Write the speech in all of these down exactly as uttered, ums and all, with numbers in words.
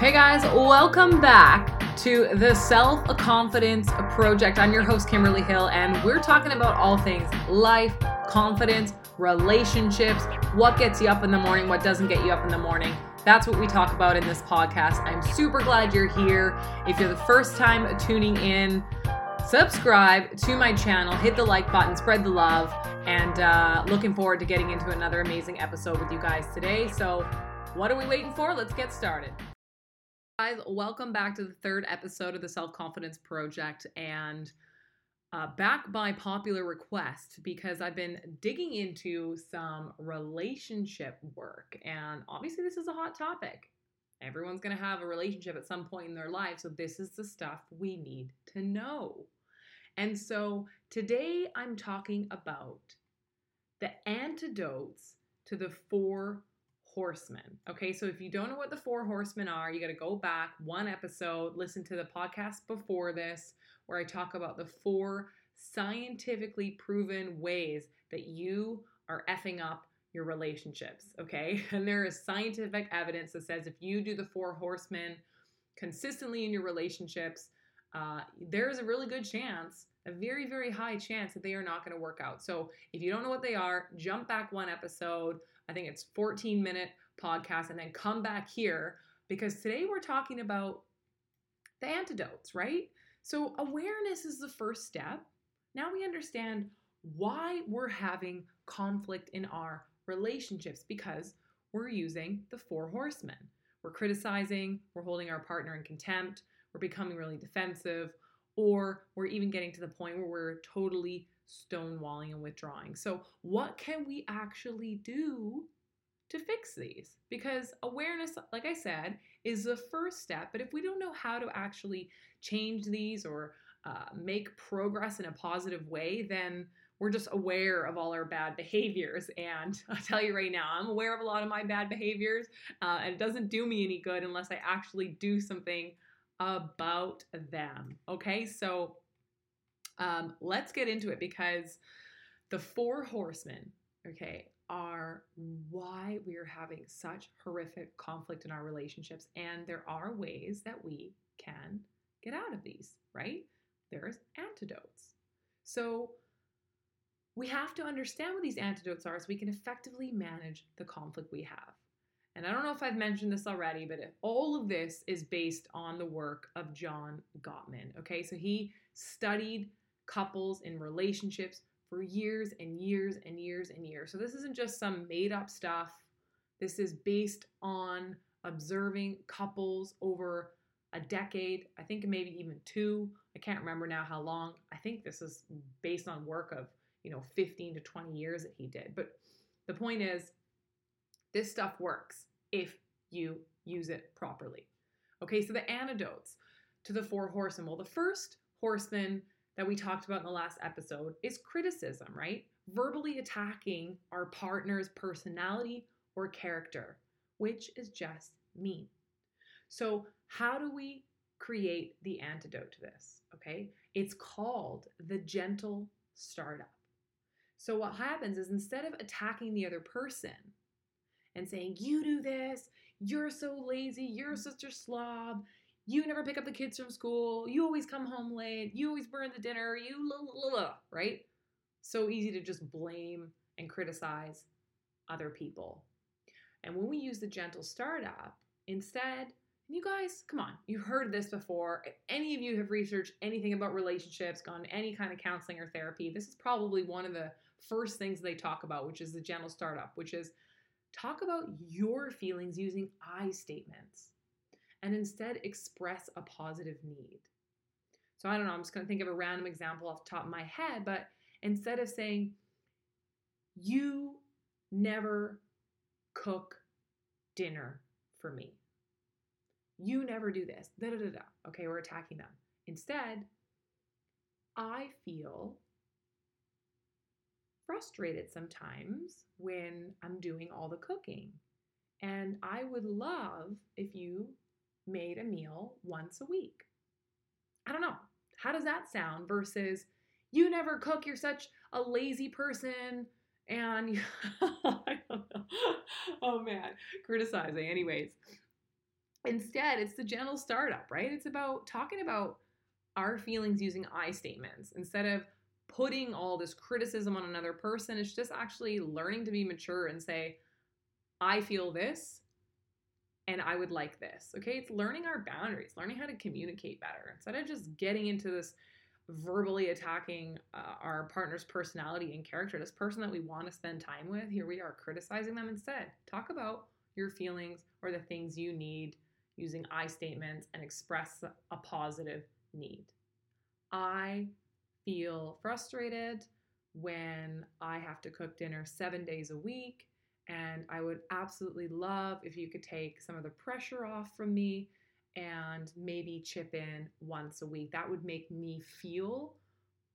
Hey guys, welcome back to the Self-Confidence Project. I'm your host, Kimberly Hill, and we're talking about all things life, confidence, relationships, what gets you up in the morning, what doesn't get you up in the morning. That's what we talk about in this podcast. I'm super glad you're here. If you're the first time tuning in, subscribe to my channel, hit the like button, spread the love, and uh, looking forward to getting into another amazing episode with you guys today. So what are we waiting for? Let's get started. Guys, welcome back to the third episode of the Self-Confidence Project, and uh, back by popular request, because I've been digging into some relationship work, and obviously this is a hot topic. Everyone's going to have a relationship at some point in their life, so this is the stuff we need to know. And so today I'm talking about the antidotes to the four horsemen. Okay, so if you don't know what the four horsemen are, you got to go back one episode, listen to the podcast before this, where I talk about the four scientifically proven ways that you are effing up your relationships. Okay, and there is scientific evidence that says if you do the four horsemen consistently in your relationships, uh, there is a really good chance, a very, very high chance that they are not going to work out. So if you don't know what they are, jump back one episode. I think it's fourteen minute podcast, and then come back here, because today we're talking about the antidotes, right? So awareness is the first step. Now we understand why we're having conflict in our relationships, because we're using the four horsemen. We're criticizing, we're holding our partner in contempt, we're becoming really defensive, or we're even getting to the point where we're totally stonewalling and withdrawing. So what can we actually do to fix these? Because awareness, like I said, is the first step. But if we don't know how to actually change these or uh, make progress in a positive way, then we're just aware of all our bad behaviors. And I'll tell you right now, I'm aware of a lot of my bad behaviors, uh, and it doesn't do me any good unless I actually do something about them. Okay, so Um, let's get into it, because the four horsemen, okay, are why we are having such horrific conflict in our relationships. And there are ways that we can get out of these, right? There's antidotes. So we have to understand what these antidotes are so we can effectively manage the conflict we have. And I don't know if I've mentioned this already, but all of this is based on the work of John Gottman, okay? So he studied couples and relationships for years and years and years and years. So this isn't just some made up stuff. This is based on observing couples over a decade, I think maybe even two. I can't remember now how long. I think this is based on work of, you know, fifteen to twenty years that he did. But the point is, this stuff works if you use it properly. Okay, so the antidotes to the four horsemen. Well, the first horseman that we talked about in the last episode is criticism, right? Verbally attacking our partner's personality or character, which is just mean. So how do we create the antidote to this? Okay, it's called the gentle startup. So what happens is, instead of attacking the other person and saying, you do this, you're so lazy, you're such a slob, you never pick up the kids from school, you always come home late, you always burn the dinner, you la la la, right? So easy to just blame and criticize other people. And when we use the gentle startup, instead, you guys, come on, you've heard this before. If any of you have researched anything about relationships, gone to any kind of counseling or therapy, this is probably one of the first things they talk about, which is the gentle startup, which is talk about your feelings using I statements, and instead express a positive need. So I don't know, I'm just going to think of a random example off the top of my head, but instead of saying, you never cook dinner for me, you never do this, da da da da, okay, we're attacking them. Instead, I feel frustrated sometimes when I'm doing all the cooking, and I would love if you made a meal once a week. I don't know. How does that sound versus you never cook, you're such a lazy person, and I don't know. Oh man, criticizing. Anyways, Instead, it's the gentle startup, right? It's about talking about our feelings using I statements instead of putting all this criticism on another person. It's just actually learning to be mature and say, I feel this and I would like this. Okay. It's learning our boundaries, learning how to communicate better instead of just getting into this verbally attacking uh, our partner's personality and character. This person that we want to spend time with, here we are criticizing them instead. Talk about your feelings or the things you need using I statements and express a positive need. I feel frustrated when I have to cook dinner seven days a week. And I would absolutely love if you could take some of the pressure off from me and maybe chip in once a week. That would make me feel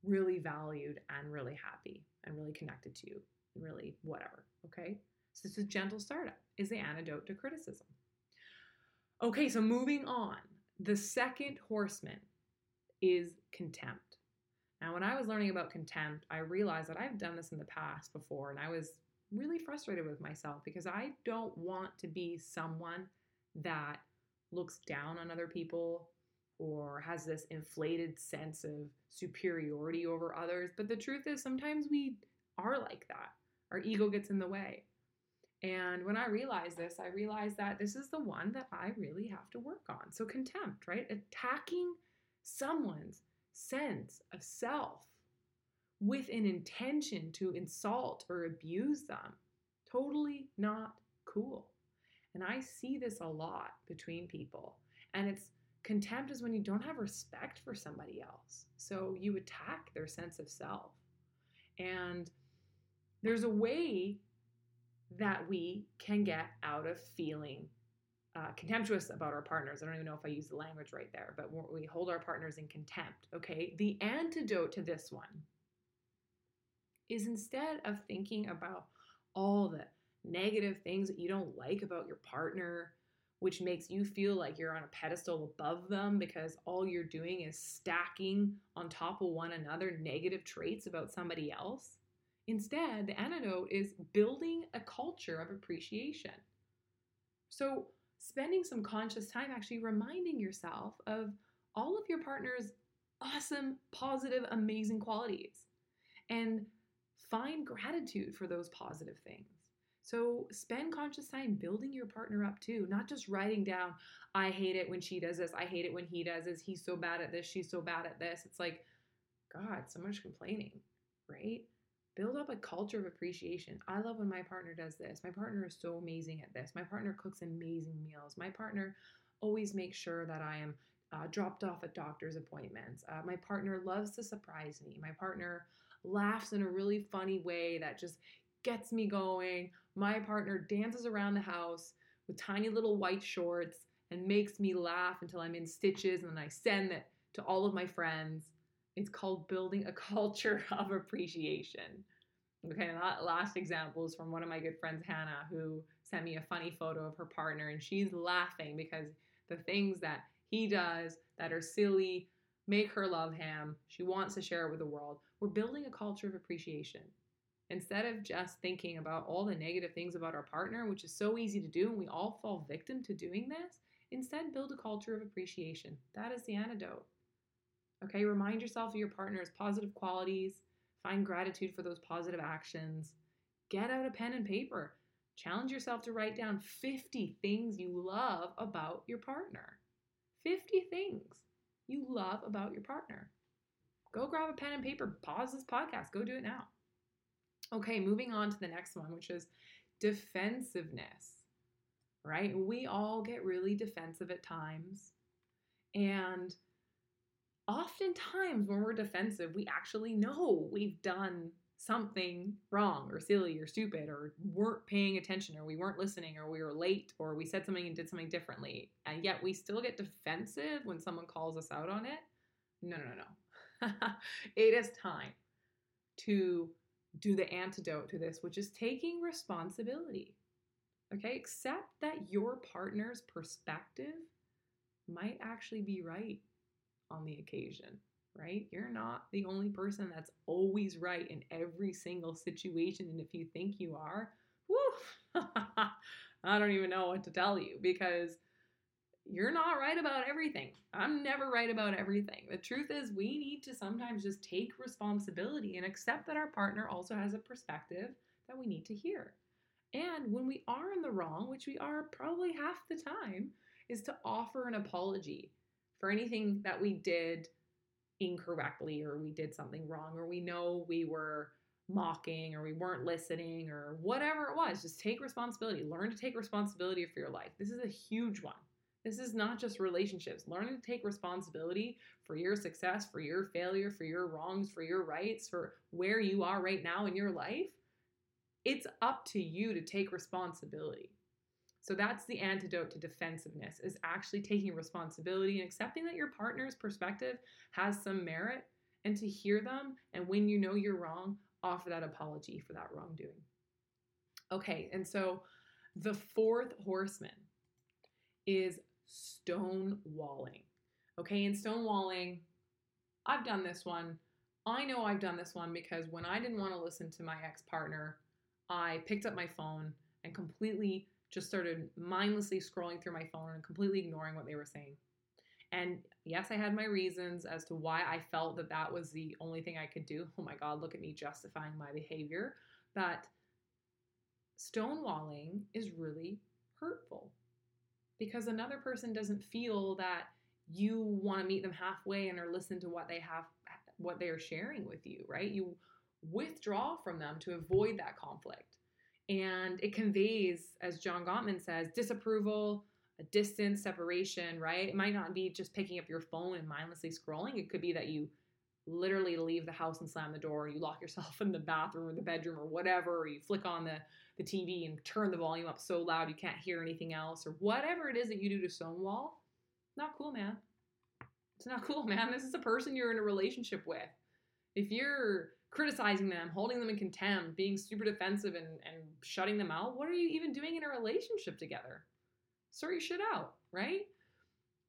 really valued and really happy and really connected to you and really whatever. Okay. So it's a gentle startup is the antidote to criticism. Okay. So moving on, the second horseman is contempt. Now, when I was learning about contempt, I realized that I've done this in the past before, and I was really frustrated with myself because I don't want to be someone that looks down on other people or has this inflated sense of superiority over others. But the truth is sometimes we are like that. Our ego gets in the way. And when I realized this, I realized that this is the one that I really have to work on. So contempt, right? Attacking someone's sense of self with an intention to insult or abuse them. Totally not cool. And I see this a lot between people. And it's contempt is when you don't have respect for somebody else. So you attack their sense of self. And there's a way that we can get out of feeling uh, contemptuous about our partners. I don't even know if I use the language right there, but we hold our partners in contempt. Okay. The antidote to this one is instead of thinking about all the negative things that you don't like about your partner, which makes you feel like you're on a pedestal above them because all you're doing is stacking on top of one another negative traits about somebody else. Instead, the antidote is building a culture of appreciation. So spending some conscious time actually reminding yourself of all of your partner's awesome, positive, amazing qualities and find gratitude for those positive things. So spend conscious time building your partner up too, not just writing down, I hate it when she does this. I hate it when he does this. He's so bad at this. She's so bad at this. It's like, God, so much complaining, right? Build up a culture of appreciation. I love when my partner does this. My partner is so amazing at this. My partner cooks amazing meals. My partner always makes sure that I am uh, dropped off at doctor's appointments. Uh, my partner loves to surprise me. My partner laughs in a really funny way that just gets me going. My partner dances around the house with tiny little white shorts and makes me laugh until I'm in stitches, and then I send it to all of my friends. It's called building a culture of appreciation. Okay, and that last example is from one of my good friends, Hannah, who sent me a funny photo of her partner, and she's laughing because the things that he does that are silly make her love him. She wants to share it with the world. We're building a culture of appreciation. Instead of just thinking about all the negative things about our partner, which is so easy to do, and we all fall victim to doing this, instead build a culture of appreciation. That is the antidote. Okay, remind yourself of your partner's positive qualities, find gratitude for those positive actions, get out a pen and paper, challenge yourself to write down fifty things you love about your partner. fifty things you love about your partner. Go grab a pen and paper, pause this podcast, go do it now. Okay, moving on to the next one, which is defensiveness, right? We all get really defensive at times. And oftentimes when we're defensive, we actually know we've done something wrong or silly or stupid or weren't paying attention or we weren't listening or we were late or we said something and did something differently. And yet we still get defensive when someone calls us out on it. No, no, no, no. It is time to do the antidote to this, which is taking responsibility. Okay, accept that your partner's perspective might actually be right on the occasion, right? You're not the only person that's always right in every single situation. And if you think you are, woo, I don't even know what to tell you because you're not right about everything. I'm never right about everything. The truth is we need to sometimes just take responsibility and accept that our partner also has a perspective that we need to hear. And when we are in the wrong, which we are probably half the time, is to offer an apology for anything that we did incorrectly, or we did something wrong, or we know we were mocking, or we weren't listening, or whatever it was. Just take responsibility. Learn to take responsibility for your life. This is a huge one. This is not just relationships. Learning to take responsibility for your success, for your failure, for your wrongs, for your rights, for where you are right now in your life. It's up to you to take responsibility. So that's the antidote to defensiveness, is actually taking responsibility and accepting that your partner's perspective has some merit, and to hear them. And when you know you're wrong, offer that apology for that wrongdoing. Okay, and so the fourth horseman is stonewalling. Okay, and stonewalling, I've done this one. I know I've done this one because when I didn't want to listen to my ex-partner, I picked up my phone and completely just started mindlessly scrolling through my phone and completely ignoring what they were saying. And yes, I had my reasons as to why I felt that that was the only thing I could do. Oh my God, look at me justifying my behavior. But stonewalling is really hurtful because another person doesn't feel that you want to meet them halfway and or listen to what they have, what they are sharing with you, right? You withdraw from them to avoid that conflict. And it conveys, as John Gottman says, disapproval, a distance, separation, right? It might not be just picking up your phone and mindlessly scrolling. It could be that you literally leave the house and slam the door, or you lock yourself in the bathroom or the bedroom or whatever, or you flick on the, the T V and turn the volume up so loud you can't hear anything else, or whatever it is that you do to stonewall. Not cool, man. It's not cool, man. This is a person you're in a relationship with. If you're criticizing them, holding them in contempt, being super defensive and, and shutting them out, what are you even doing in a relationship together? Sort your shit out, right?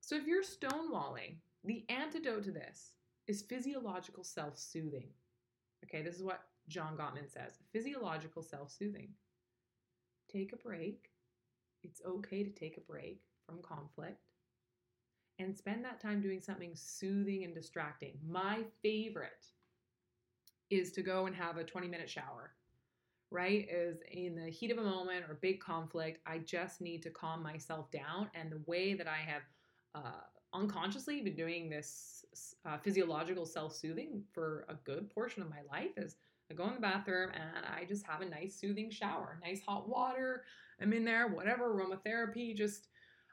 So if you're stonewalling, the antidote to this is physiological self-soothing. Okay, this is what John Gottman says. Physiological self-soothing. Take a break. It's okay to take a break from conflict and spend that time doing something soothing and distracting. My favorite is to go and have a twenty minute shower, right? Is in the heat of a moment or big conflict, I just need to calm myself down. And the way that I have uh, unconsciously been doing this uh, physiological self-soothing for a good portion of my life is I go in the bathroom and I just have a nice soothing shower, nice hot water. I'm in there, whatever, aromatherapy, just,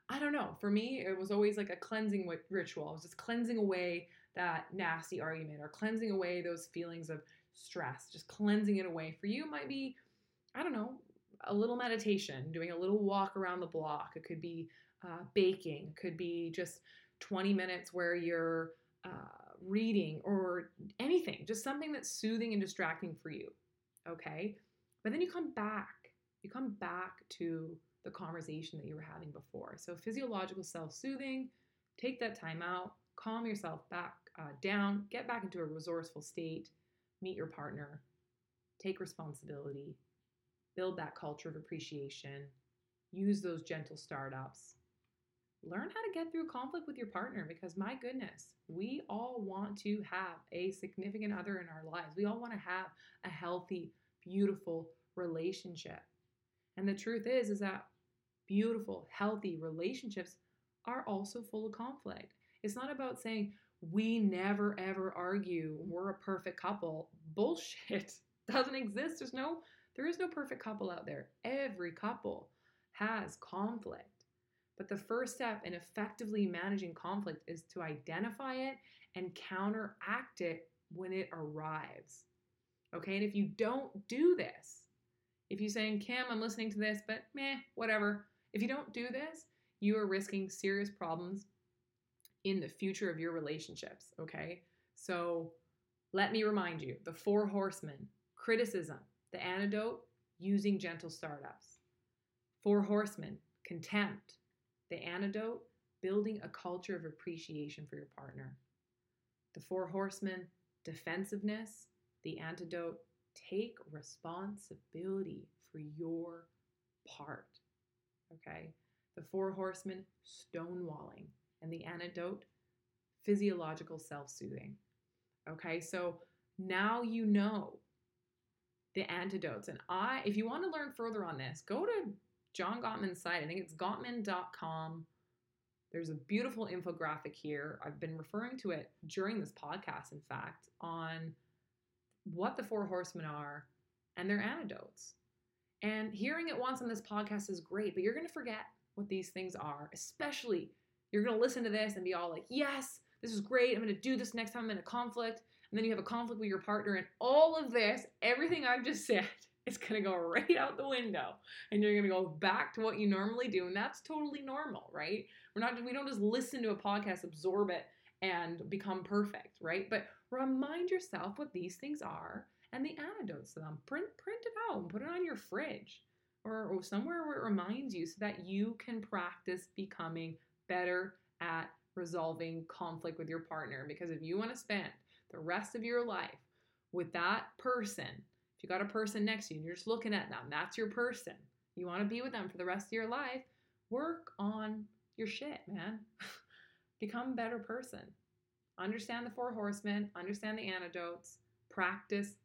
I don't know. For me, it was always like a cleansing ritual. I was just cleansing away that nasty argument or cleansing away those feelings of stress, just cleansing it away. For you, it might be, I don't know, a little meditation, doing a little walk around the block. It could be uh, baking. It could be just twenty minutes where you're uh, reading or anything, just something that's soothing and distracting for you, okay? But then you come back. You come back to the conversation that you were having before. So physiological self-soothing, take that time out, calm yourself back uh, down, get back into a resourceful state, meet your partner, take responsibility, build that culture of appreciation, use those gentle startups, learn how to get through conflict with your partner because my goodness, we all want to have a significant other in our lives. We all want to have a healthy, beautiful relationship. And the truth is, is that beautiful, healthy relationships are also full of conflict. It's not about saying we never, ever argue. We're a perfect couple. Bullshit doesn't exist. There's no, there is no perfect couple out there. Every couple has conflict. But the first step in effectively managing conflict is to identify it and counteract it when it arrives. Okay. And if you don't do this, if you're saying, Kim, I'm listening to this, but meh, whatever. If you don't do this, you are risking serious problems in the future of your relationships, okay? So let me remind you, the four horsemen, criticism, the antidote, using gentle startups. Four horsemen, contempt, the antidote, building a culture of appreciation for your partner. The four horsemen, defensiveness, the antidote, take responsibility for your part, okay? the four horsemen stonewalling, and the antidote, physiological self-soothing. Okay, so now you know the antidotes. And I, if you want to learn further on this, go to John Gottman's site. I think it's Gottman dot com. There's a beautiful infographic here. I've been referring to it during this podcast, in fact, on what the four horsemen are and their antidotes. And hearing it once on this podcast is great, but you're going to forget what these things are, especially you're going to listen to this and be all like, yes, this is great. I'm going to do this next time I'm in a conflict. And then you have a conflict with your partner, and all of this, everything I've just said, is going to go right out the window, and you're going to go back to what you normally do. And that's totally normal, right? We're not, we don't just listen to a podcast, absorb it, and become perfect, right? But remind yourself what these things are and the antidotes to them. Print, print it out and put it on your fridge or, or somewhere where it reminds you so that you can practice becoming better at resolving conflict with your partner. Because if you want to spend the rest of your life with that person, you got a person next to you and you're just looking at them, that's your person, you want to be with them for the rest of your life, work on your shit, man. Become a better person. Understand the four horsemen, understand the antidotes. Practice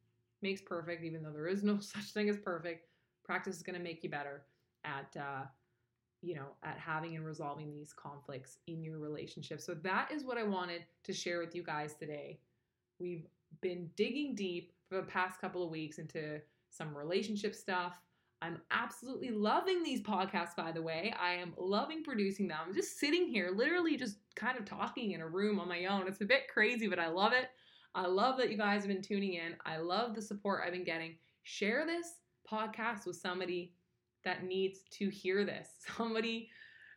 makes perfect, even though there is no such thing as perfect. Practice is going to make you better at, uh, you know, at having and resolving these conflicts in your relationship. So that is what I wanted to share with you guys today. We've been digging deep for the past couple of weeks into some relationship stuff. I'm absolutely loving these podcasts, by the way. I am loving producing them. I'm just sitting here, literally just kind of talking in a room on my own. It's a bit crazy, but I love it. I love that you guys have been tuning in. I love the support I've been getting. Share this podcast with somebody that needs to hear this, somebody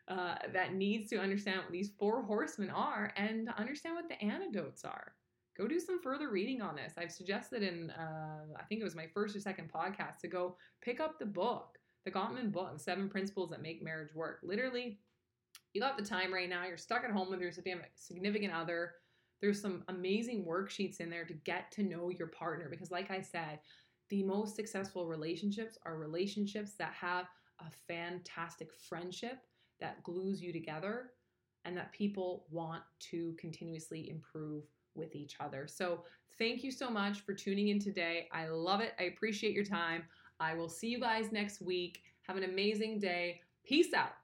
uh, that needs to understand what these four horsemen are and understand what the antidotes are. Go do some further reading on this. I've suggested in, uh, I think it was my first or second podcast, to go pick up the book, the Gottman book, The Seven Principles That Make Marriage Work. Literally, you got the time right now. You're stuck at home with your significant other. There's some amazing worksheets in there to get to know your partner. Because like I said, the most successful relationships are relationships that have a fantastic friendship that glues you together and that people want to continuously improve with each other. So thank you so much for tuning in today. I love it. I appreciate your time. I will see you guys next week. Have an amazing day. Peace out.